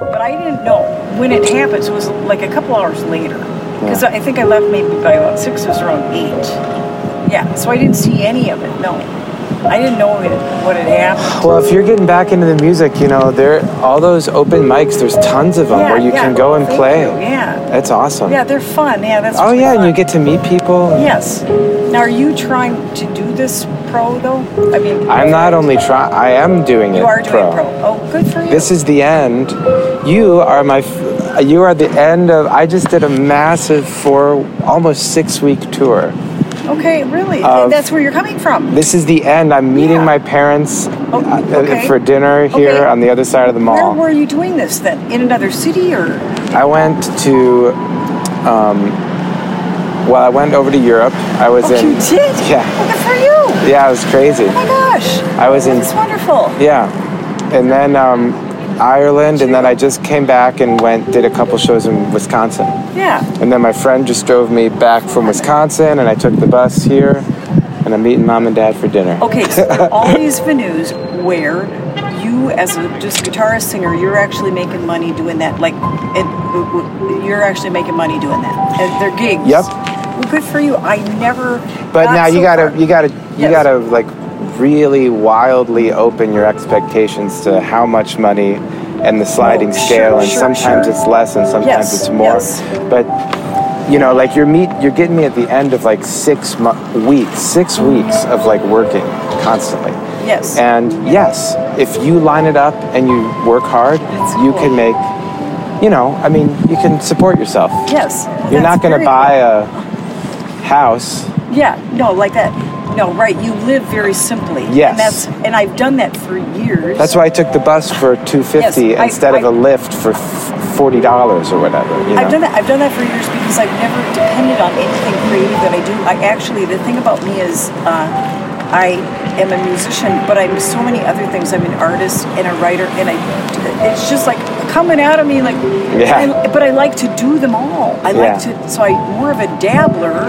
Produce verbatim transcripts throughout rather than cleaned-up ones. But I didn't know when it happened, so it was like a couple hours later. Because yeah. I think I left maybe by about six, it was around eight. Yeah, so I didn't see any of it, no. I didn't know what it, what had happened. Well, if you're getting back into the music, you know, there all those open mics, there's tons of them yeah, where you yeah. can go and Thank play. You. Yeah. That's awesome. Yeah, they're fun. Yeah, that's Oh, yeah, fun. And you get to meet people. Yes. Now, are you trying to do this pro, though? I mean... I'm not only trying... I am doing you it You are doing pro. pro. Oh, good for you. This is the end. You are my... F- you are the end of... I just did a massive four... Almost six-week tour. Okay, really? Uh, That's where you're coming from. This is the end. I'm meeting yeah. my parents oh, okay. for dinner here okay. on the other side of the mall. Where were you doing this then? In another city or? I went to, um, well, I went over to Europe. I was oh, in. You did? Yeah. Well, good for you. Yeah, it was crazy. Oh my gosh. I was that in. That's wonderful. Yeah. And then um, Ireland, and then I just came back and went, did a couple shows in Wisconsin. Yeah. And then my friend just drove me back from Wisconsin, and I took the bus here, and I'm meeting mom and dad for dinner. Okay, so there are all these venues where you, as a just guitarist, singer, you're actually making money doing that. Like, it, you're actually making money doing that. And they're gigs. Yep. Well, good for you. I never. But now you so gotta, you gotta, you yes. gotta like. really wildly open your expectations to how much money and the sliding oh, scale sure, and sure, sometimes sure. it's less and sometimes yes, it's more yes. but you know like you're meet you're getting me at the end of like six mo- weeks six weeks of like working constantly yes and yes if you line it up and you work hard it's you cool. can make you know I mean you can support yourself yes you're not going to buy a house yeah no like that No, right. You live very simply. Yes. And, that's, and I've done that for years. That's why I took the bus for two dollars and fifty cents yes, instead I, of I, a Lyft for forty dollars or whatever. You know? I've done that. I've done that for years because I've never depended on anything creative that I do. I actually, the thing about me is uh, I am a musician, but I'm so many other things. I'm an artist and a writer, and I, it's just like coming out of me. Like, yeah. I, but I like to do them all. I yeah. like to, so I'm more of a dabbler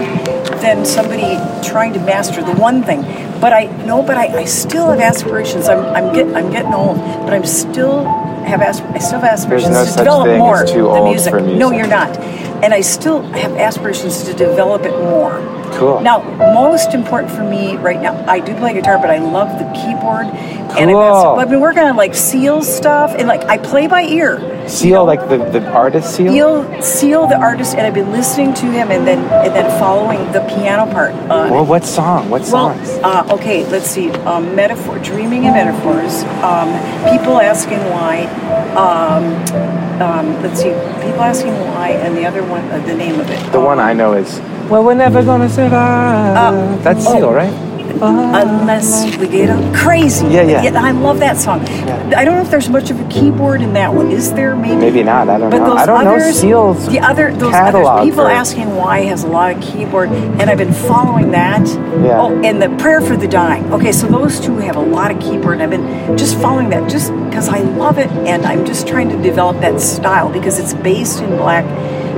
than somebody trying to master the one thing. But I no, but I, I still have aspirations. I'm I'm getting I'm getting old, but I'm still have asp- I still have aspirations no to develop more the music. music. No, you're not. And I still have aspirations to develop it more. Cool. Now, most important for me right now, I do play guitar, but I love the keyboard. Cool. And I've, I've been working on like Seal stuff, and like I play by ear. Seal, you know? Like the, the artist Seal? Seal, Seal, the artist, and I've been listening to him, and then and then following the piano part. Uh, well, what song? What song? Well, uh, okay, let's see. Um, metaphor, dreaming and metaphors. Um, people asking why. Um, um, let's see. People asking why, and the other one, uh, the name of it. The um, one I know is. Well, we're never gonna survive. Uh, That's Seal, oh, right? Unless we get up crazy. Yeah, yeah. yeah I love that song. Yeah. I don't know if there's much of a keyboard in that one. Is there maybe? Maybe not. I don't but know. Those I don't others, know Seal's the other those catalog others, people or... asking why has a lot of keyboard, and I've been following that. Yeah. Oh, and the Prayer for the Dying. Okay, so those two have a lot of keyboard, and I've been just following that just because I love it, and I'm just trying to develop that style because it's based in black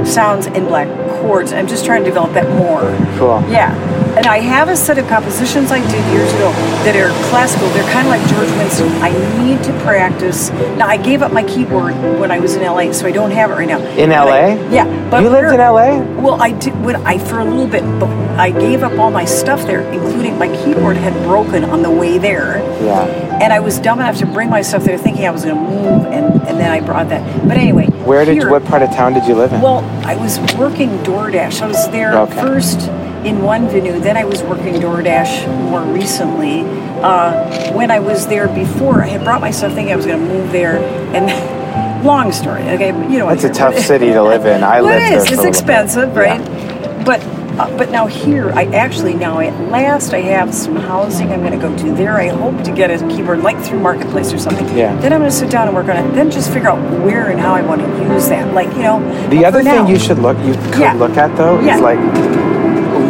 sounds and black chords. I'm just trying to develop that more. Cool. Yeah. And I have a set of compositions I did years ago that are classical. They're kind of like George Winston. I need to practice. Now, I gave up my keyboard when I was in L A, so I don't have it right now. In L A? I, yeah. But you lived in L A? Well, I did when I for a little bit, but I gave up all my stuff there, including my keyboard had broken on the way there. Yeah. And I was dumb enough to bring my stuff there thinking I was going to move, and, and then I brought that. But anyway. Where did? Here, what part of town did you live in? Well, I was working DoorDash. I was there okay. first... in one venue, then I was working DoorDash more recently. Uh, when I was there before, I had brought myself thinking I was going to move there, and long story. Okay, you know, it's a tough city to live in. I lived there. It is. It's expensive, right? Yeah. But uh, but now here, I actually now at last I have some housing. I'm going to go to there. I hope to get a keyboard like through Marketplace or something. Yeah. Then I'm going to sit down and work on it. Then just figure out where and how I want to use that. Like you know. The other thing now, you should look you could yeah. look at though is yeah. like.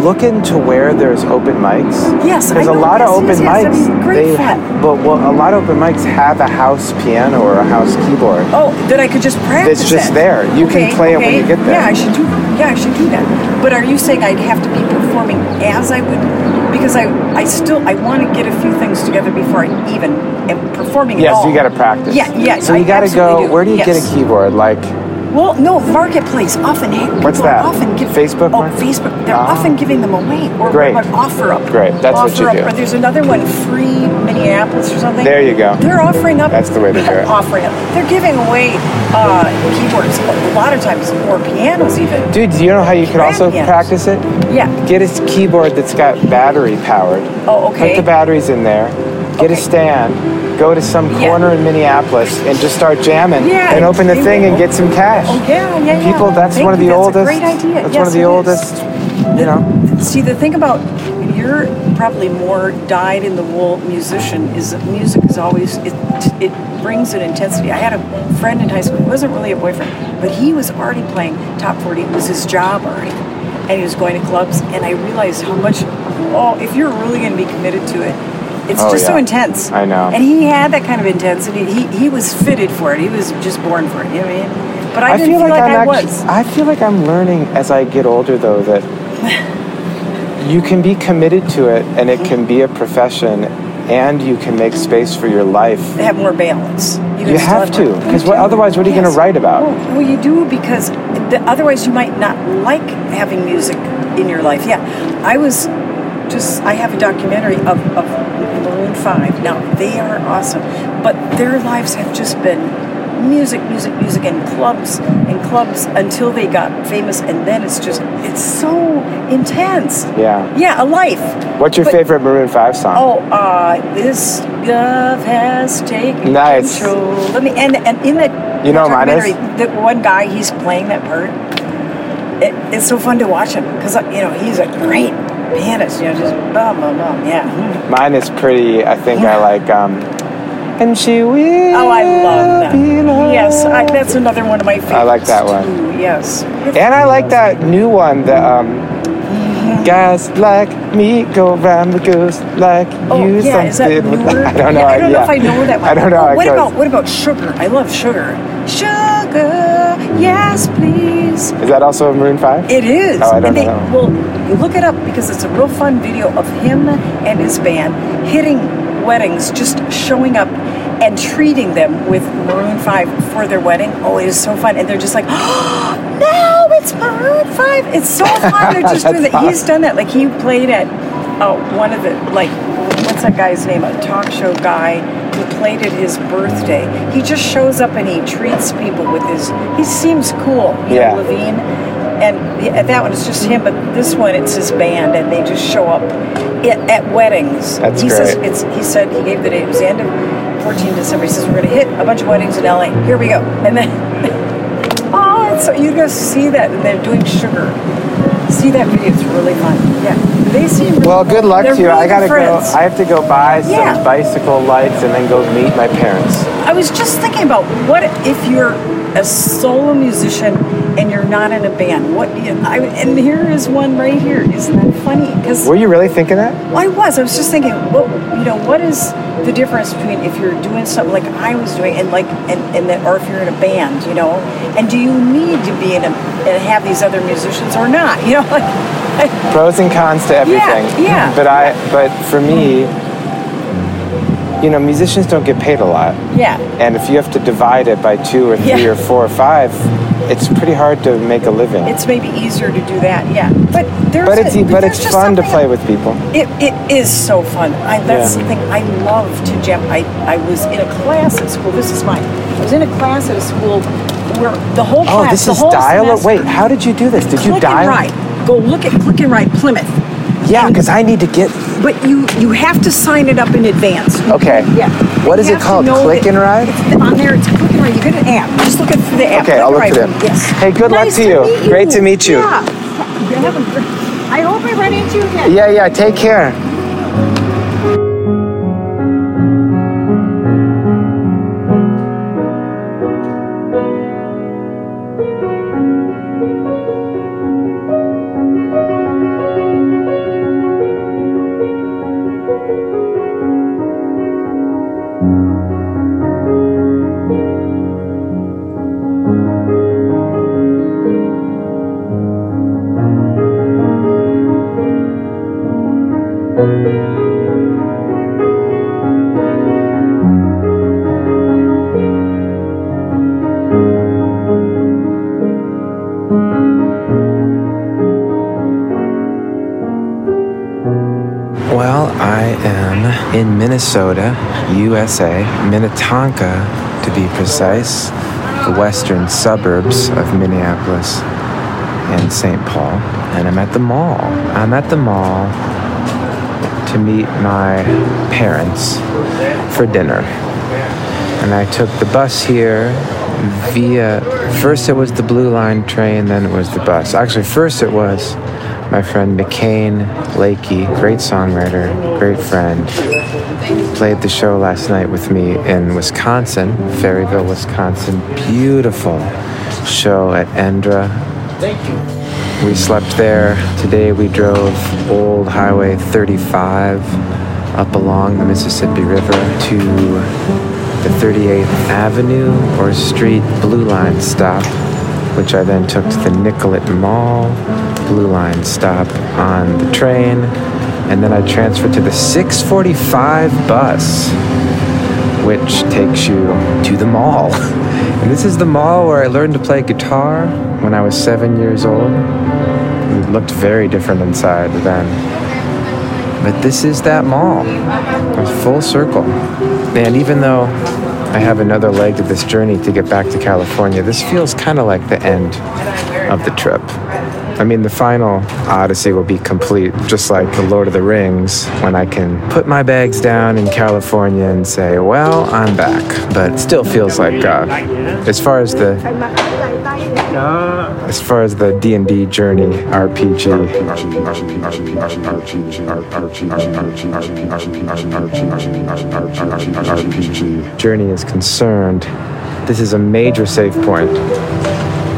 look into where there's open mics? Yes, there's I know, a lot yes, of open yes, yes, mics. Yes, I mean, great they, fat. But well, a lot of open mics have a house piano or a house keyboard. Oh, that I could just practice. It's just at. there. You okay, can play okay. it when you get there. Yeah, I should do. Yeah, I should do that. But are you saying I'd have to be performing as I would? Because I, I still, I want to get a few things together before I even am performing yes, at all. Yes, you got to practice. Yeah, yeah. So you got to go. Do. Where do you yes. get a keyboard? Like. Well, no, Marketplace often What's that? Often give, Facebook? Oh, Facebook. They're ah. often giving them away. Or Great. Offer Up. Great, that's offer what you up. do. Or there's another one, Free Minneapolis or something. There you go. They're offering up. That's the way to do it. Offering up. They're giving away uh, keyboards a lot of times, or pianos even. Dude, do you know how you could also pianos. practice it? Yeah. Get a keyboard that's got battery powered. Oh, okay. Put the batteries in there. Get okay. a stand. Go to some corner yeah. in Minneapolis and just start jamming yeah, and open the thing will. and get some cash. Oh, yeah, yeah, yeah. People, that's Thank one of the that's oldest. A great idea. That's yes, one of the oldest, is. you know. See, the thing about, you're probably more dyed-in-the-wool musician is that music is always, it, it brings an intensity. I had a friend in high school, he wasn't really a boyfriend, but he was already playing top forty. It was his job already. And he was going to clubs, and I realized how much, oh, if you're really going to be committed to it, It's oh, just yeah. so intense. I know. And he had that kind of intensity. He he was fitted for it. He was just born for it. You know what I mean? But I, I didn't feel like, like I actually, was. I feel like I'm learning as I get older, though, that you can be committed to it, and it can be a profession, and you can make space for your life. Have more balance. You, you have to. Because what, otherwise, what are yes. you going to write about? Well, well, you do, because the, otherwise you might not like having music in your life. Yeah. I was just... I have a documentary of... of Maroon five. Now, they are awesome, but their lives have just been music, music, music, and clubs and clubs until they got famous, and then it's just, it's so intense. Yeah. Yeah, a life. What's your but, favorite Maroon five song? Oh, uh, this love has taken nice. control. Let me, and, and in that, you know, mine is? The one guy, he's playing that part. It, it's so fun to watch him, because, you know, he's a great pianist, you know, just bum, bum, bum, yeah. Mine is pretty, I think yeah. I like, um, and she will Oh, I love that. Yes, I, that's another one of my favorites. I like that one. Too. Yes. It's and I like that new one, the, um, mm-hmm. guys like me go round the goose like oh, you yeah, something. With, I don't know. Yeah, I don't know yeah. if I know that one. I don't know. Oh, what, about, what about Sugar? I love Sugar. Sugar. Yes, please. Is that also a Maroon five? It is. Oh, I don't and they, know. Well, you look it up, because it's a real fun video of him and his band hitting weddings, just showing up and treating them with Maroon five for their wedding. Oh, it is so fun. And they're just like, oh, no, it's Maroon five. It's so fun. They're just doing that. Awesome. He's done that. Like, he played at uh, one of the, like, what's that guy's name? A talk show guy. He played at his birthday. He just shows up and he treats people with his... He seems cool. Yeah. Know, Levine. And that one is just him, but this one, it's his band, and they just show up at weddings. That's he great. Says it's, he said, he gave the date. It was the end of the fourteenth of December. He says, we're going to hit a bunch of weddings in L A. Here we go. And then... oh, it's so... You guys see that, and they're doing Sugar. See that video. It's really fun. Yeah. They seem really well, good luck cool. to you. Really I gotta friends. go. I have to go buy some yeah. bicycle lights and then go meet my parents. I was just thinking about what if you're a solo musician and you're not in a band. What? Do you, I, and here is one right here. Isn't that funny? Because were you really thinking that? Well, I was. I was just thinking. Well, you know, what is the difference between if you're doing something like I was doing and like and and that, or if you're in a band, you know? And do you need to be in a and have these other musicians or not? You know, like. Pros and cons to everything. Yeah, yeah. But I, but for me, you know, musicians don't get paid a lot. Yeah. And if you have to divide it by two or three yeah. or four or five, it's pretty hard to make a living. It's maybe easier to do that. Yeah. But there's. But it's a, but, but it's fun to play with people. It it is so fun. I, that's yeah. the thing. I love to jam. I I was in a class at school. This is mine. I was in a class at a school where the whole class. Oh, this the is whole dial up. Wait, how did you do this? Did you dial? Right. Go look at Click and Ride Plymouth. Yeah, because I need to get... But you you have to sign it up in advance. You okay. Can, yeah. What is it called? Click and Ride? It's on there, it's Click and Ride. You get an app. Just look at the app. Okay, I'll look at it. Yes. Hey, good nice luck to, to you. you. Great to meet you. Yeah. I hope I run into you again. Yeah, yeah. Take care. In Minnesota, U S A, Minnetonka, to be precise, the western suburbs of Minneapolis and Saint Paul. And I'm at the mall. I'm at the mall to meet my parents for dinner. And I took the bus here via, first it was the Blue Line train, then it was the bus. Actually, first it was my friend McCain Lakey, great songwriter, great friend, played the show last night with me in Wisconsin, Ferryville, Wisconsin. Beautiful show at Endra. Thank you. We slept there. Today we drove old Highway thirty-five up along the Mississippi River to the thirty-eighth Avenue or Street Blue Line stop, which I then took to the Nicollet Mall Blue Line stop on the train, and then I transferred to the six forty-five bus, which takes you to the mall. And this is the mall where I learned to play guitar when I was seven years old. It looked very different inside then. But this is that mall. It's full circle. And even though I have another leg of this journey to get back to California, this feels kind of like the end of the trip. I mean, the final odyssey will be complete, just like the Lord of the Rings, when I can put my bags down in California and say, well, I'm back. But it still feels like, uh, as far as the as far as the D and D journey, R P G journey is concerned, this is a major save point,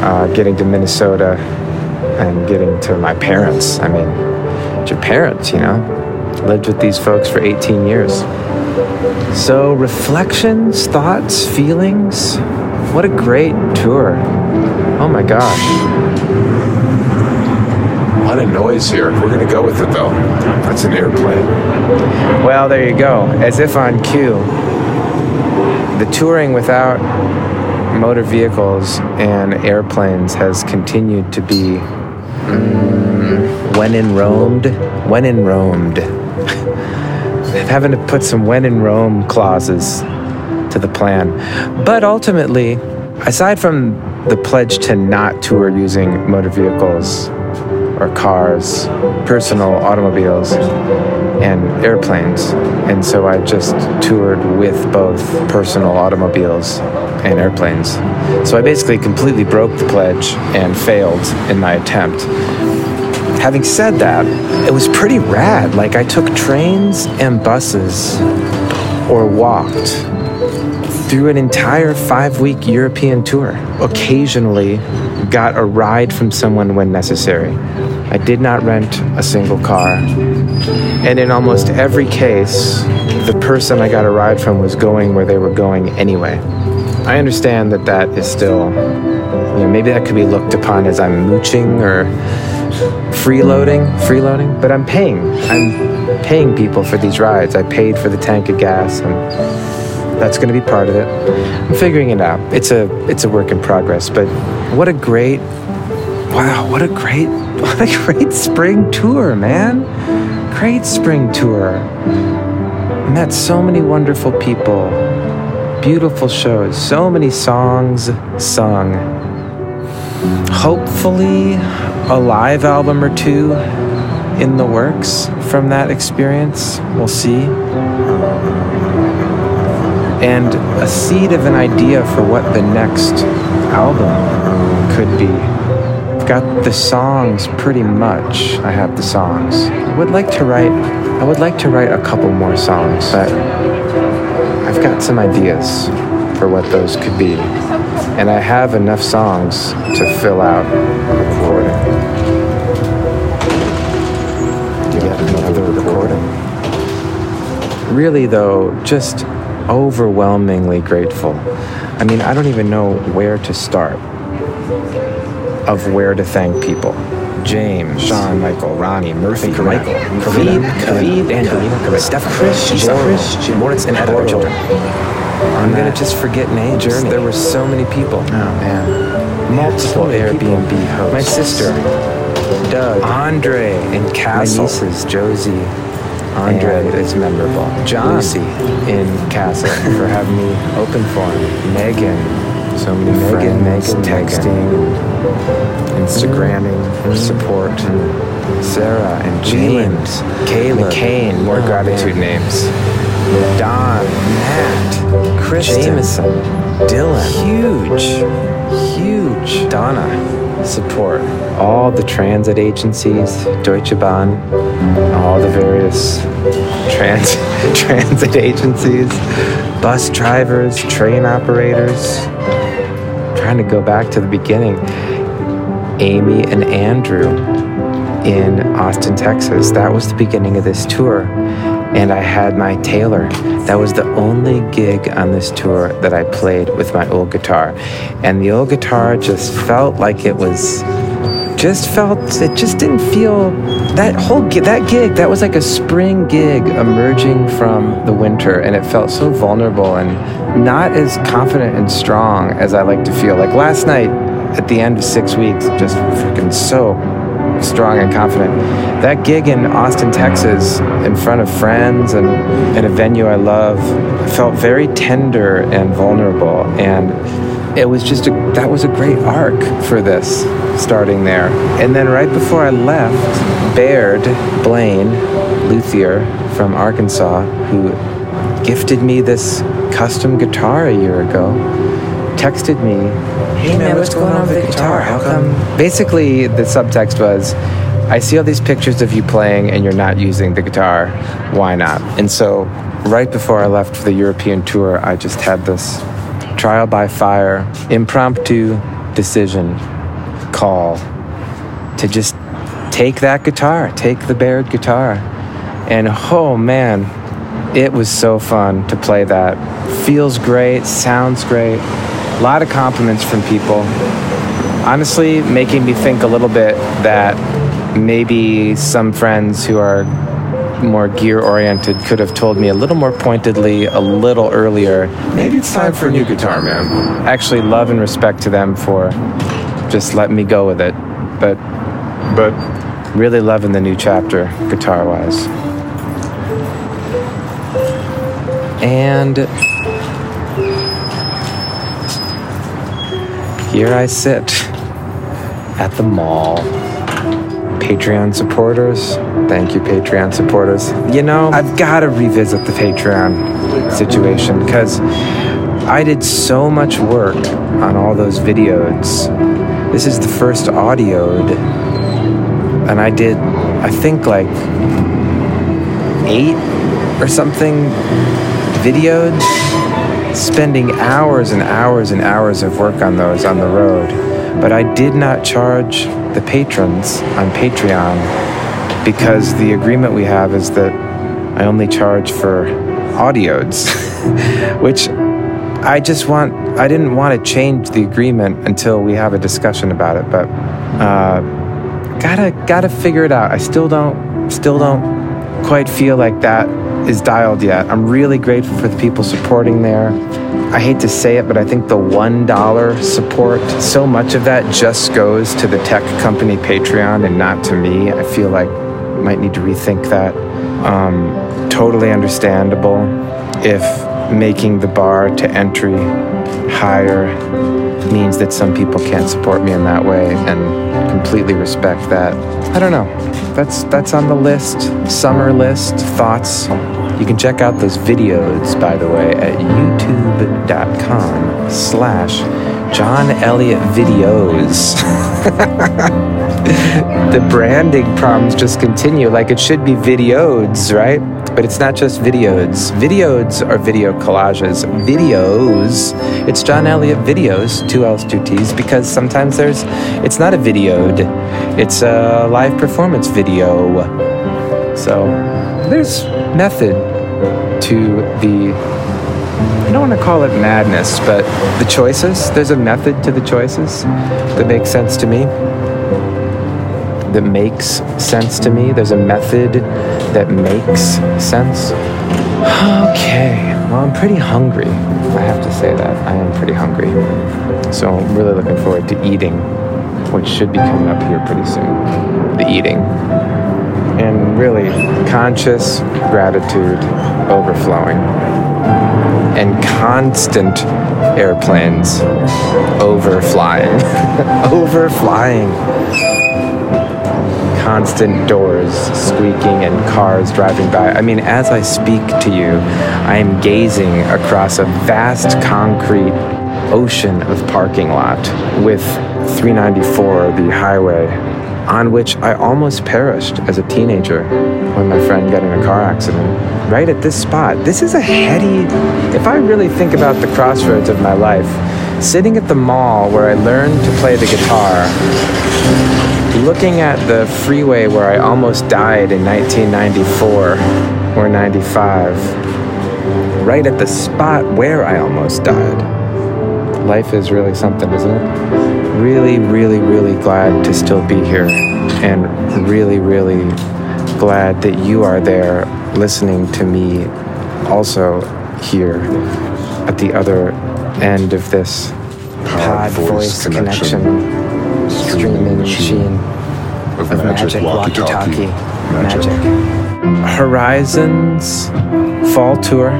uh, getting to Minnesota and getting to my parents. I mean, it's your parents, you know? Lived with these folks for eighteen years. So reflections, thoughts, feelings. What a great tour. Oh my gosh. A lot of noise here. We're gonna go with it though. That's an airplane. Well, there you go. As if on cue, the touring without motor vehicles and airplanes has continued to be Mm, when in Rome, when in Rome, having to put some when in Rome clauses to the plan. But ultimately, aside from the pledge to not tour using motor vehicles or cars, personal automobiles, and airplanes, and so I just toured with both personal automobiles and airplanes. So I basically completely broke the pledge and failed in my attempt. Having said that, it was pretty rad. Like, I took trains and buses or walked through an entire five-week European tour. Occasionally got a ride from someone when necessary. I did not rent a single car. And in almost every case, the person I got a ride from was going where they were going anyway. I understand that that is still, you know, maybe that could be looked upon as I'm mooching or freeloading, freeloading, but I'm paying. I'm paying people for these rides. I paid for the tank of gas, and that's going to be part of it. I'm figuring it out. It's a, it's a work in progress, but what a great, wow, what a great, what a great spring tour, man. Great spring tour. Met so many wonderful people. Beautiful shows. So many songs sung. Hopefully, a live album or two in the works from that experience. We'll see. And a seed of an idea for what the next album could be. Got the songs pretty much. I have the songs. I would like to write, I would like to write a couple more songs, but I've got some ideas for what those could be. And I have enough songs to fill out a recording. You got another recording. really, though, just overwhelmingly grateful. I mean, I don't even know where to start of where to thank people. James, Sean, Michael, Ronnie, Murphy, Michael, Karina, Kavib, and Karina, Steph, Christian, Christian, Moritz, and other children. I'm gonna just forget names. There were so many people. Oh man, multiple Airbnb hosts. My sister, Doug, Andre, and Castle. My nieces, Josie. Andre is memorable. John Lucy in Castle for having me open for him. Megan, so many Megan, friends, Megan, texting, Megan. Instagramming, mm-hmm. support. Mm-hmm. Sarah and James, Caleb, McCain, more oh, gratitude man. names. Don, Matt, Kristen, Jameson, Dylan, huge, huge. Donna. Support all the transit agencies, Deutsche Bahn, all the various trans transit agencies, bus drivers, train operators. I'm trying to go back to the beginning. Amy and Andrew in Austin, Texas. That was the beginning of this tour. And I had my Taylor. That was the only gig on this tour that I played with my old guitar. And the old guitar just felt like it was, just felt, it just didn't feel, that whole gig, that gig, that was like a spring gig emerging from the winter. And it felt so vulnerable and not as confident and strong as I like to feel. Like last night at the end of six weeks, just freaking so strong and confident. That gig in Austin, Texas, in front of friends and in a venue I love, felt very tender and vulnerable. And it was just a, that was a great arc for this, starting there. And then right before I left, Baird, Blaine, luthier from Arkansas, who gifted me this custom guitar a year ago, texted me, hey man, what's going on with the guitar? How come? Basically, the subtext was, I see all these pictures of you playing and you're not using the guitar. Why not? And so, right before I left for the European tour, I just had this trial by fire, impromptu decision call to just take that guitar, take the Baird guitar. And oh man, it was so fun to play that. Feels great, sounds great. A lot of compliments from people. Honestly, making me think a little bit that maybe some friends who are more gear-oriented could have told me a little more pointedly, a little earlier, maybe it's time for a new guitar, man. Actually, love and respect to them for just letting me go with it. But, but really loving the new chapter, guitar-wise. And here I sit at the mall. Patreon supporters, thank you, Patreon supporters. You know, I've got to revisit the Patreon situation because I did so much work on all those videos. This is the first audioed, and I did, I think, like eight or something videoed. Spending hours and hours and hours of work on those on the road, but I did not charge the patrons on Patreon because the agreement we have is that I only charge for audiodes, which I just want, I didn't want to change the agreement until we have a discussion about it, but uh, gotta, gotta figure it out. I still don't, still don't quite feel like that is dialed yet. I'm really grateful for the people supporting there. I hate to say it, but I think the one dollar support, so much of that just goes to the tech company Patreon and not to me. I feel like I might need to rethink that. Um, totally understandable if making the bar to entry higher means that some people can't support me in that way, and completely respect that. I don't know. That's that's on the list, summer list, thoughts. You can check out those videos, by the way, at youtube.com slash John Elliott videos. The branding problems just continue. Like, it should be videodes, right? But it's not just videodes. Videodes are video collages. Videos, it's John Elliott videos, two L's, two T's, because sometimes there's, it's not a videode, it's a live performance video. So there's method to the, I don't want to call it madness, but the choices. There's a method to the choices that makes sense to me. That makes sense to me. There's a method that makes sense. Okay. Well, I'm pretty hungry. I have to say that. I am pretty hungry. So I'm really looking forward to eating, which should be coming up here pretty soon. The eating. And really, conscious gratitude overflowing. And constant airplanes overflying. Overflying. Constant doors squeaking and cars driving by. I mean, as I speak to you, I am gazing across a vast concrete ocean of parking lot with three ninety-four, the highway, on which I almost perished as a teenager when my friend got in a car accident. Right at this spot. This is a heady, if I really think about the crossroads of my life, sitting at the mall where I learned to play the guitar, looking at the freeway where I almost died in nineteen ninety-four or ninety-five, right at the spot where I almost died. Life is really something, isn't it? Really, really, really glad to still be here, and really, really glad that you are there listening to me also here at the other end of this Pod Voice Connection. connection. Streaming machine, machine of, of magic, magic walkie-talkie, magic. magic. Horizons Fall Tour,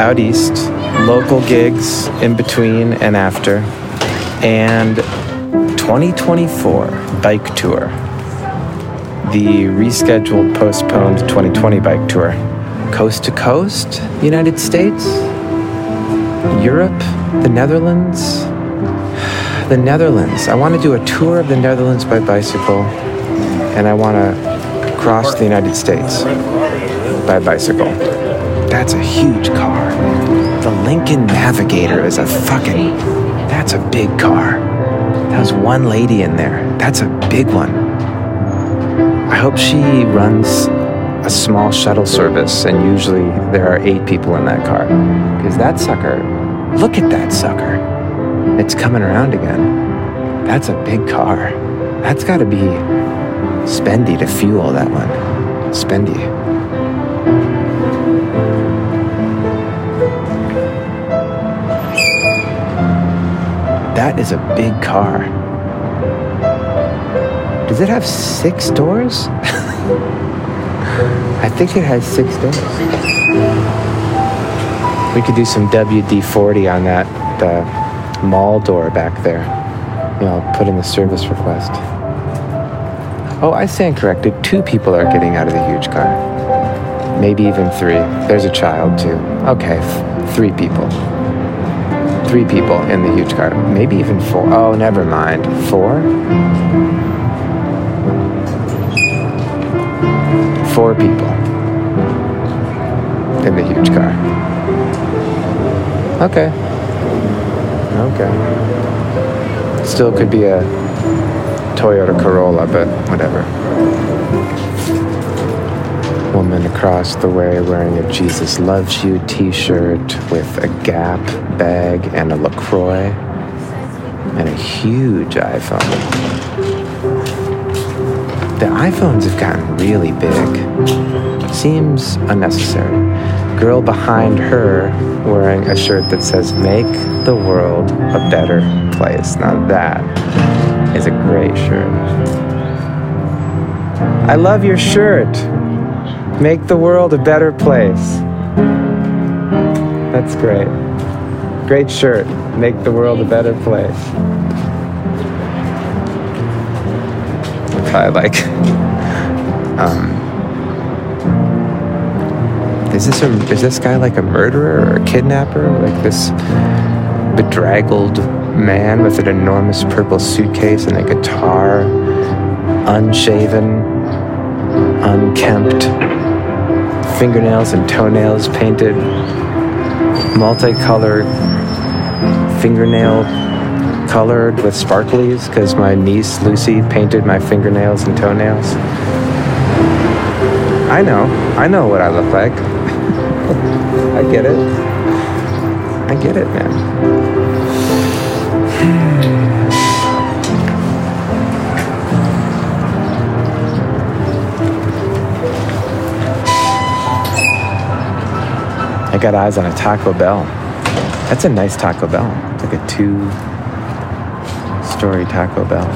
out east, local gigs in between and after, and twenty twenty-four bike tour, the rescheduled, postponed twenty twenty bike tour, coast to coast, United States, Europe, the Netherlands, The Netherlands. I want to do a tour of the Netherlands by bicycle, and I want to cross the United States by bicycle. That's a huge car. The Lincoln Navigator is a fucking... That's a big car. That was one lady in there. That's a big one. I hope she runs a small shuttle service, and usually there are eight people in that car. Because that sucker... Look at that sucker. It's coming around again. That's a big car. That's got to be spendy to fuel that one. Spendy. That is a big car. Does it have six doors? I think it has six doors. We could do some W D forty on that. The mall door back there. You know, put in the service request. Oh, I stand corrected. Two people are getting out of the huge car. Maybe even three. There's a child, too. Okay, f- three people. Three people in the huge car. Maybe even four. Oh, never mind. Four? Four people in the huge car. Okay. Okay. Still could be a Toyota Corolla, but whatever. Woman across the way wearing a Jesus Loves You t-shirt with a Gap bag and a LaCroix and a huge iPhone. The iPhones have gotten really big. Seems unnecessary. Girl behind her wearing a shirt that says "Make the World a Better Place." Now that is a great shirt. I love your shirt. Make the world a better place. That's great. Great shirt. Make the world a better place. I like. Um. Is this, a, is this guy like a murderer or a kidnapper? Like this bedraggled man with an enormous purple suitcase and a guitar, unshaven, unkempt, fingernails and toenails painted, multicolored, fingernail colored with sparklies because my niece Lucy painted my fingernails and toenails. I know. I know what I look like. I get it. I get it, man. I got eyes on a Taco Bell. That's a nice Taco Bell. It's like a two-story Taco Bell.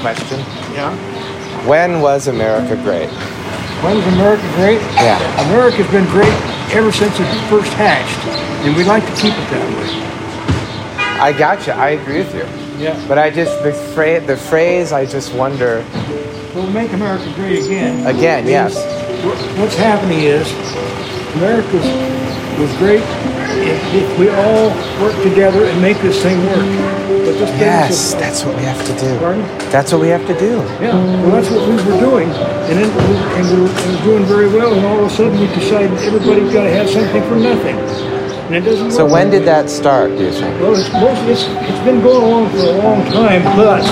Question. Yeah. When was America great? When was America great? Yeah. America's been great ever since it was first hatched, and we like to keep it that way. I gotcha. I agree with you. Yeah. But I just the phrase, the phrase, I just wonder. We'll make America great again. Again, yes. What's happening is America was great if, if we all work together and make this thing work. Yes, that's what we have to do. Pardon? That's what we have to do. Yeah, well, that's what we were doing. And then we, and we, were, and we were doing very well, and all of a sudden we decided everybody's got to have something for nothing. And it doesn't so when did that start, do you think? Well, it's, mostly, it's, it's been going along for a long time, but...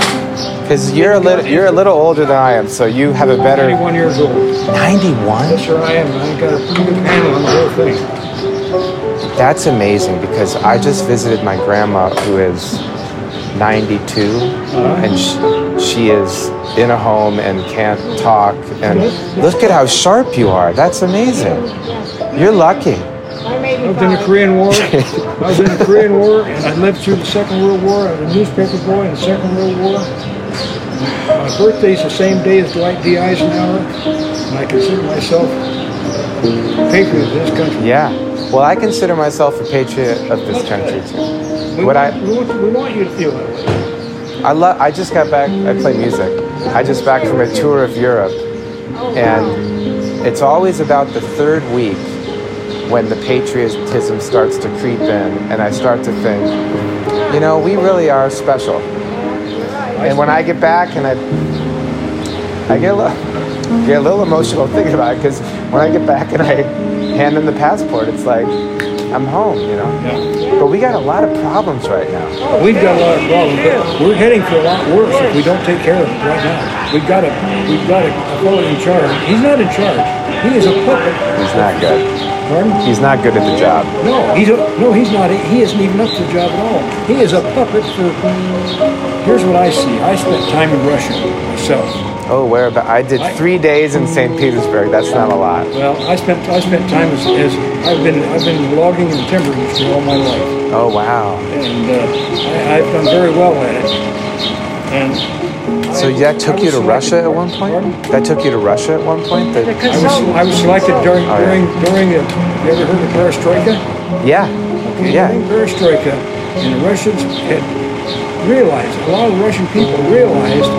Because you're, you're a little older than I am, so you have a better... ninety-one years old. ninety-one? Yes, sir, I am. I've got a pretty good handle on the whole thing. That's amazing, because I just visited my grandma, who is... ninety-two, and she, she is in a home and can't talk. And look at how sharp you are. That's amazing. You're lucky. I lived in the Korean War. I was in the Korean War, and I lived through the Second World War. I was a newspaper boy in the Second World War. My birthday's the same day as Dwight D. Eisenhower, and I consider myself a patriot of this country. Yeah. Well, I consider myself a patriot of this country, too. We what want, I, we, want, we want you to feel that way. I love. I just got back. I play music. I just back from a tour of Europe, and it's always about the third week when the patriotism starts to creep in, and I start to think, you know, we really are special. And when I get back, and I, I get a little, get a little emotional thinking about it, because when I get back and I hand in the passport, it's like. I'm home, you know. Yeah. But we got a lot of problems right now. We've got a lot of problems, but we're heading for a lot worse if we don't take care of it right now. We've got a we've got a fellow in charge. He's not in charge. He is a puppet. He's not good. Pardon? He's not good at the job. No, he's a, no, he's not. He isn't even up to the job at all. He is a puppet for. Here's what I see. I spent time in Russia myself. Oh, where about? I did three days in Saint Petersburg. That's not a lot. Well, I spent I spent time as, as I've been I've been logging in the timber industry all my life. Oh wow! And uh, I, I've done very well at it. And so I, that took you to Russia at one point. Pardon? That took you to Russia at one point. The, I was I was selected during oh, during yeah. during the. You ever heard of Perestroika? Yeah. Okay. Yeah. During Perestroika, and the Russians had realized a lot of Russian people realized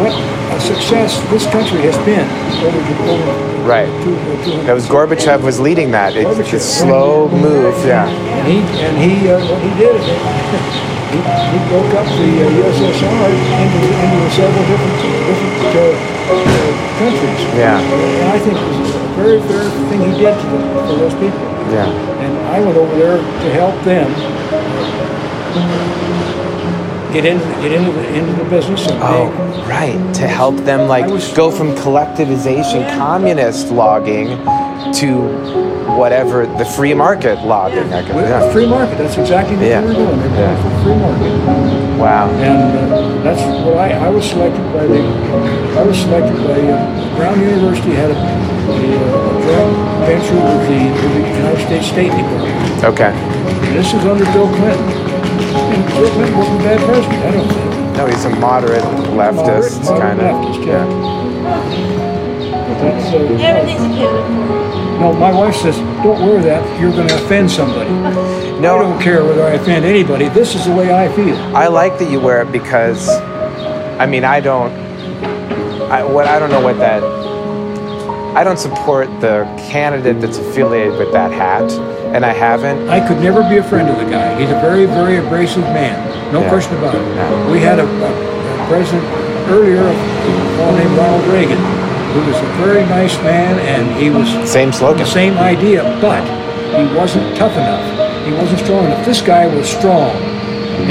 what. Success this country has been over the, over right two, that was Gorbachev was leading that it, it's a slow move yeah and he and he uh, what he did he, he broke up the uh, U S S R into, into several different different uh, uh, countries yeah and I think it was a very fair thing he did to them, for those people yeah and I went over there to help them Get in, get into the, into the business. And oh, make. Right. To help them, like, was, go from collectivization, yeah. communist logging, to whatever the free market logging. Yeah. I can, yeah. Free market. That's exactly what yeah. we were doing. They were yeah. going for free market. Wow. And uh, that's what I, I was selected by. The, I was selected by uh, Brown University had a, a, a joint venture with the, with the United States State Department. Okay. And this is under Bill Clinton. Clinton wasn't a bad person, I don't think. No, he's a moderate leftist, kind of. Yeah. But that's, uh, everything's a given. No, my wife says, don't wear that, you're going to offend somebody. No, I don't care whether I offend anybody, this is the way I feel. I like that you wear it because, I mean, I don't, I, what, I don't know what that... I don't support the candidate that's affiliated with that hat, and I haven't. I could never be a friend of the guy. He's a very, very abrasive man. No yeah. question about it. No. We had a, a, a president earlier, a fellow named Ronald Reagan, who was a very nice man, and he was... Same slogan. The same idea, but he wasn't tough enough. He wasn't strong enough. This guy was strong,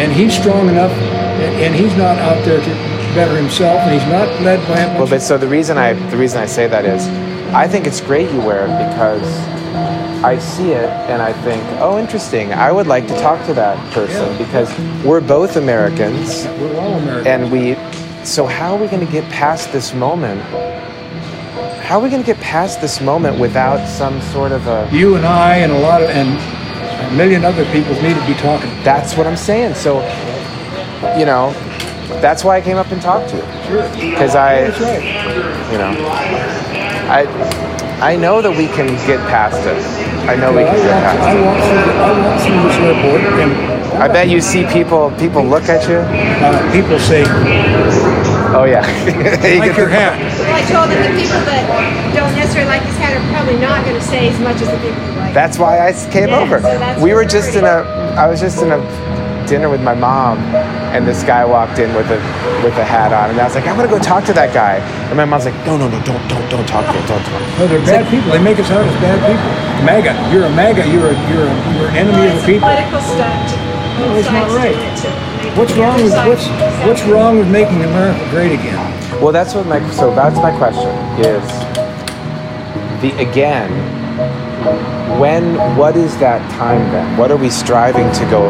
and he's strong enough, and, and he's not out there to... better himself, and he's not led by him. Well, but so the reason I the reason I say that is, I think it's great you wear it because I see it and I think, oh, interesting. I would like to talk to that person yeah. because we're both Americans. Yeah, we're all Americans. And we, so how are we going to get past this moment? How are we going to get past this moment without some sort of a? You and I and a lot of and a million other people need to be talking. That's what I'm saying. So, you know. That's why I came up and talked to you. Sure. Because I, right. you know, I I know that we can get past it. I know well, we can I get past to, it. I walk through, through this airport and... I bet you see people, people look at you. Uh, people say... Oh, yeah. you like your hat. Well, I told them the people that don't necessarily like his hat are probably not going to say as much as the people who like it. That's why I came yeah, over. So we were just in a... I was just in a... dinner with my mom, and this guy walked in with a with a hat on, and I was like, I'm gonna go talk to that guy. And my mom's like, No, no, no, don't, don't, don't talk to him, don't talk. No, they're it's bad like, people. They make us out as bad people. MAGA, you're a MAGA. You're a you're a, you're an enemy of the people. Political stunt. No, it's not right. What's wrong with what's what's wrong with making America great again? Well, that's what my so that's my question is the again. When what is that time then? What are we striving to go?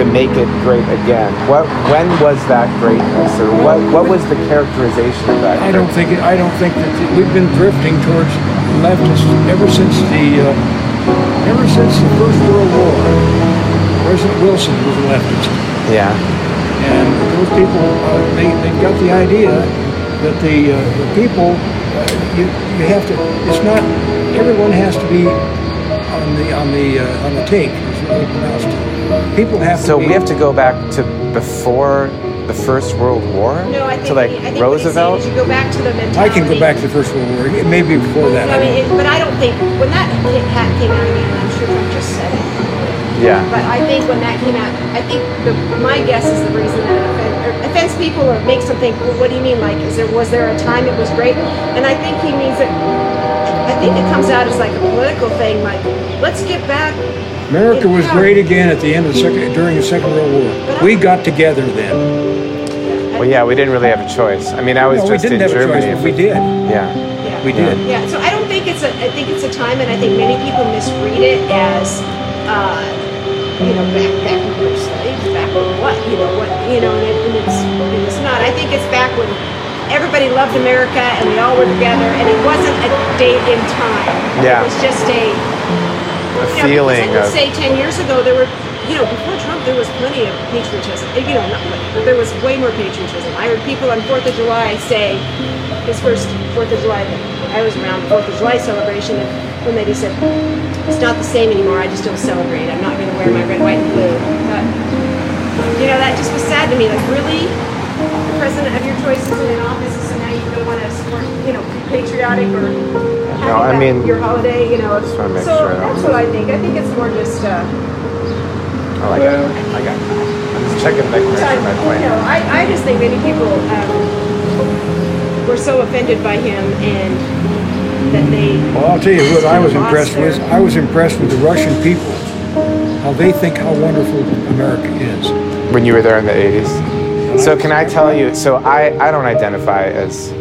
To make it great again. What? When was that greatness, or what? What was the characterization of that? I don't think. It, I don't think that the, we've been drifting towards leftists ever since the uh, ever since the First World War. President Wilson was a leftist. Yeah. And those people, uh, they they got the idea that the uh, the people, uh, you you have to. It's not everyone has to be on the on the uh, on the take. People have to so be, we have to go back to before the First World War? No, I think to like I think Roosevelt? You go back to the mentality. I can go back to the First World War. It may be before that. I mean, it, but I don't think, when that hat came out, I'm sure you just said it. Yeah. But I think when that came out, I think the, my guess is the reason that it offends people or makes them think, well, what do you mean? Like, is there was there a time it was great? And I think he means that, I think it comes out as like a political thing, like, let's get back. America was great again at the end of the second, during the Second World War. We got together then. Well, yeah, we didn't really have a choice. I mean, I was no, just in Germany. We didn't have a choice, but we did. Yeah. yeah. We did. Yeah, so I don't think it's a, I think it's a time, and I think many people misread it as, uh, you know, back, back when we were slaves, back when what, you know, what, you know, and, it, and it's, and it's not. I think it's back when everybody loved America, and we all were together, and it wasn't a date in time. Yeah. It was just a... A you know, feeling because I would say ten years ago there were, you know, before Trump there was plenty of patriotism. You know, not plenty, but there was way more patriotism. I heard people on Fourth of July say, his first Fourth of July, I was around the Fourth of July celebration, and when they just said, it's not the same anymore. I just don't celebrate. I'm not going to wear my red, white, and blue. But, you know, that just was sad to me. Like, really, the president of your choice isn't in office, so now you don't want to support, you know, patriotic or. No, I mean, your holiday, you know. So that's what I think. I think it's more just. Uh, oh, I got it. I got it. I'm just checking back to my point. You know, I, I just think many people um, were so offended by him and that they. Well, I'll tell you what I was impressed with. I was impressed with the Russian people, how they think how wonderful America is. When you were there in the eighties. So can I tell you? So I, I don't identify as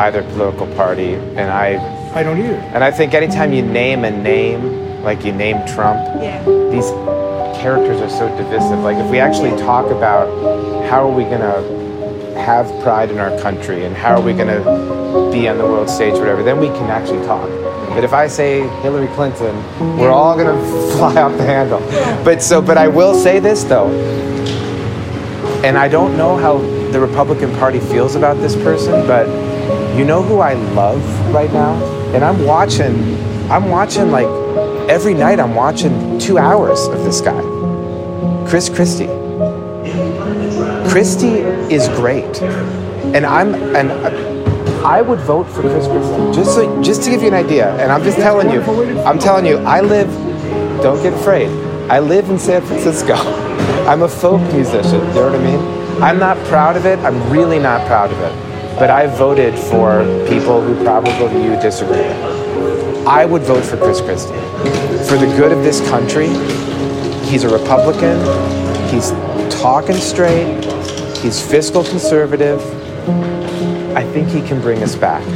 either political party, and I. I don't either. And I think anytime you name a name, like you name Trump, yeah. these characters are so divisive. Like if we actually talk about how are we going to have pride in our country and how are we going to be on the world stage or whatever, then we can actually talk. But if I say Hillary Clinton, we're all going to fly off the handle. But so, but I will say this, though, and I don't know how the Republican Party feels about this person, but you know who I love right now? And I'm watching, I'm watching like, every night I'm watching two hours of this guy. Chris Christie. Christie is great. And I'm, and I would vote for Chris Christie. Just so, just to give you an idea, and I'm just telling you, I'm telling you, I live, don't get afraid, I live in San Francisco. I'm a folk musician, you know what I mean? I'm not proud of it, I'm really not proud of it. But I voted for people who probably you disagree with. I would vote for Chris Christie. For the good of this country, he's a Republican, he's talking straight, he's fiscal conservative. I think he can bring us back.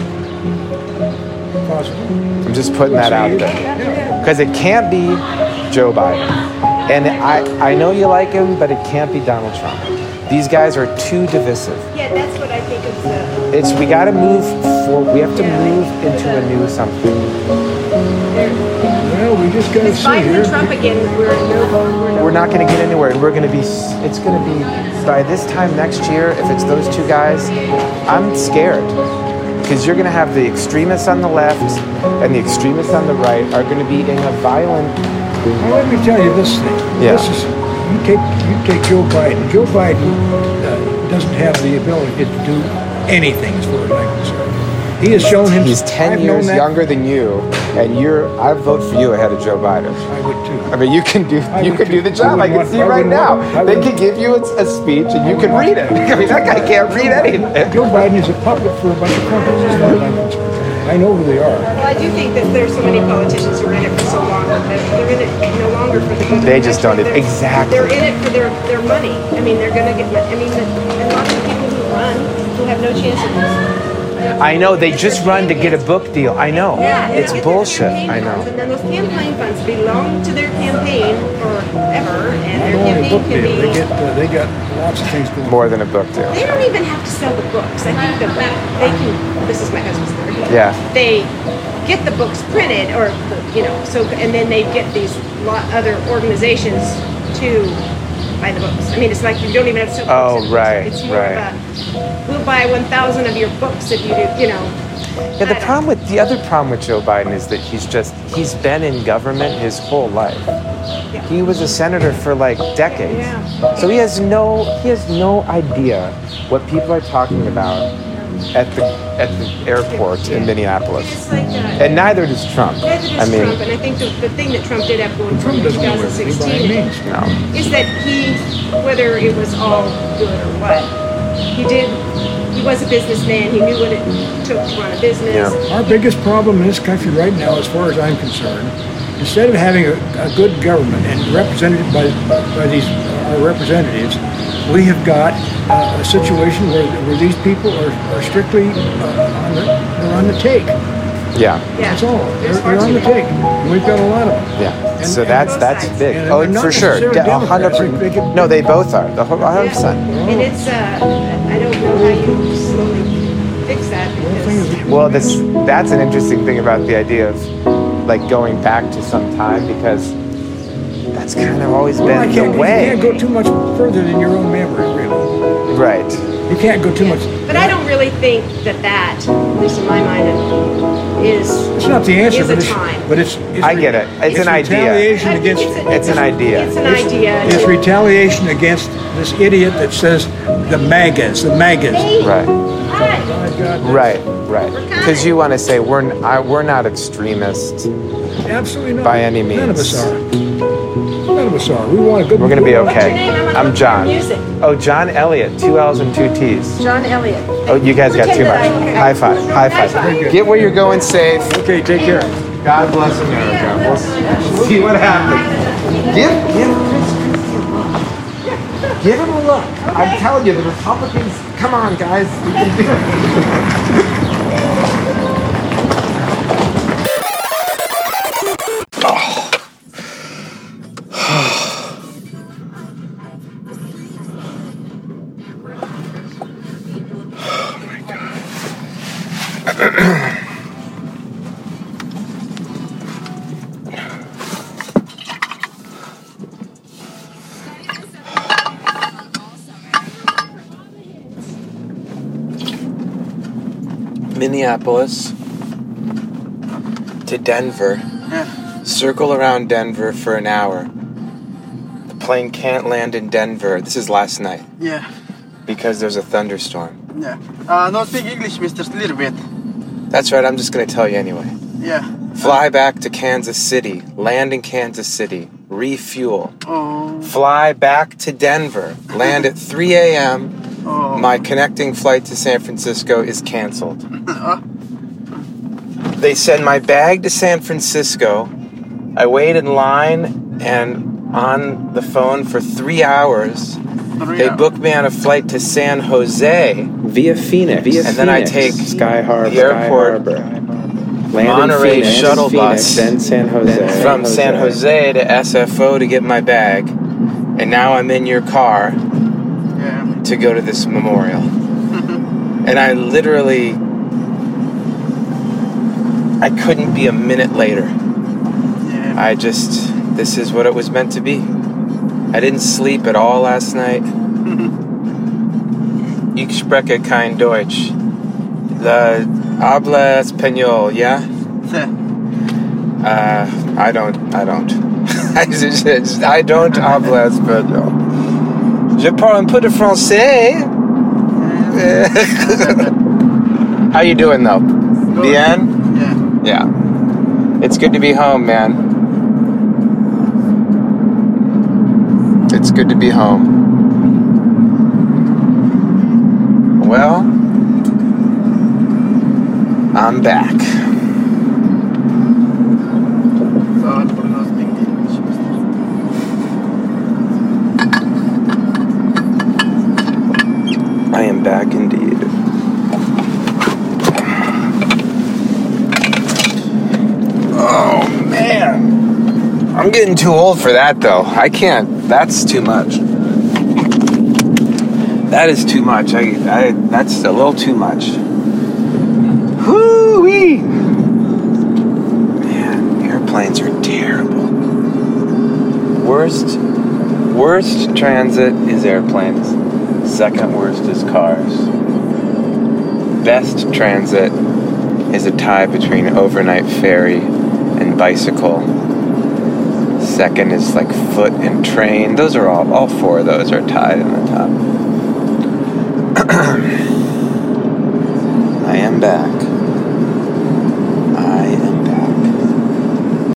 I'm just putting that out there. Because it can't be Joe Biden. And I, I know you like him, but it can't be Donald Trump. These guys are too divisive. Yeah, that's what I think of the... It's, we gotta move forward. We have to move into a new something. Well, we just gotta see here. It's Biden and Trump again. We're no We're not gonna get anywhere. And we're gonna be, it's gonna be, by this time next year, if it's those two guys, I'm scared. Because you're going to have the extremists on the left and the extremists on the right are going to be in a violent... Well, let me tell you this thing. Yeah. This is, you take you take Joe Biden. Joe Biden uh, doesn't have the ability to do anything as far as I'm concerned. He has shown him... He's ten I've years younger than you, and you're... I'd vote for you ahead of Joe Biden. I would too. I mean, you can do I you can do the job. I, I can want, see I right now. Want, they could give you a, a speech and you can read it. I mean, that guy can't read anything. Joe Biden is a puppet for a bunch of companies. I know who they are. Well, I do think that there's so many politicians who are in it for so long that they're in it no longer for the country. They just don't. They're, exactly. They're in it for their, their money. I mean, they're going to get... I mean, the, and lots of people who run who have no chance of this. I know, they just run to get a book deal. I know. Yeah, it's bullshit. I know. Funds, and then those campaign funds belong to their campaign forever, and their campaign can be... They, get, uh, they got lots of things going on. More than a book deal. They don't even have to sell the books. I think that they can... This is my husband's story. Yeah. They get the books printed, or, you know, so, and then they get these other organizations to... buy the books. I mean, it's like you don't even have to. Oh, books right, it's more right. Of a, we'll buy one thousand of your books if you do, you know. Yeah, the problem know. with the other problem with Joe Biden is that he's just he's been in government his whole life. Yeah. He was a senator for like decades, yeah. so he has no he has no idea what people are talking about at the at the airport yeah. in Minneapolis. It's like that. And neither does Trump. Neither does I mean, Trump, and I think the, the thing that Trump did have going for twenty sixteen no. is that he, whether it was all good or what, he did. He was a businessman. He knew what it took to run a business. Yeah. Our biggest problem in this country right now, as far as I'm concerned, instead of having a, a good government and represented by by these our representatives. We have got uh, a situation where, where these people are, are strictly uh, on, the, they're on the take. Yeah. That's all. They're, they're on the take. We've got a lot of them. Yeah. And, so and that's that's sides. big. Oh, for sure. one hundred percent. No, they both are. The whole one hundred percent. Yeah. And it's, uh, I don't know how you slowly fix that. Because well, this, that's an interesting thing about the idea of like going back to some time because that's kind of always well, been the way. You can't go too much further than your own memory, really. Right. You can't go too yeah. much. But I don't really think that that, at least in my mind, is It's not the answer, but it's, but it's... it's I get it. It's, it's an idea. It's, against, it's, a, it's an idea. It's an idea. It's, it's retaliation against this idiot that says the MAGAs, the MAGAs. Hey, right. Hi. Right, right. Because you want to say, we're, n- I, we're not extremists. Absolutely not. By any means. None of us are. We want a good We're going to be okay. I'm John. Oh, John Elliott. Two L's and two T's. John Elliott. Oh, you guys got too much. High five. High five. Get where you're going safe. Okay, take care. God bless America. We'll see what happens. Give, give Chris Christie a look. Give him a look. I'm telling you, the Republicans, come on, guys. We can do it. Oh. Minneapolis to Denver. Yeah. Circle around Denver for an hour. The plane can't land in Denver. This is last night. Yeah. Because there's a thunderstorm. Yeah. Uh, no speak English, Mister Slirvit. That's right, I'm just going to tell you anyway. Yeah. Fly back to Kansas City. Land in Kansas City. Refuel. Oh. Fly back to Denver. Land at three a.m. Oh. My connecting flight to San Francisco is canceled. They send my bag to San Francisco. I wait in line and on the phone for three hours. Three they hours. Book me on a flight to San Jose via Phoenix. Via and Phoenix. Then I take Sky Harbor, the airport. Sky Harbor. Land Monterey in Phoenix, shuttle bus then San Jose, then from Jose. San Jose to S F O to get my bag, and now I'm in your car yeah. to go to this memorial. And I literally, I couldn't be a minute later. Yeah. I just, this is what it was meant to be. I didn't sleep at all last night. Ich spreche kein Deutsch. The Habla español, yeah? uh, I don't, I don't. I, just, just, I don't habla español. Je parle un peu de français. How you doing, though? Bien? Yeah. Yeah. It's good to be home, man. It's good to be home. Well... I'm back. I am back indeed. Oh, man. I'm getting too old for that, though. I can't. That's too much. That is too much. I, I, that's a little too much. Woo-wee! Man, airplanes are terrible. Worst, worst transit is airplanes. Second worst is cars. Best transit is a tie between overnight ferry and bicycle. Second is like foot and train. Those are all, all four of those are tied in the top. I am back.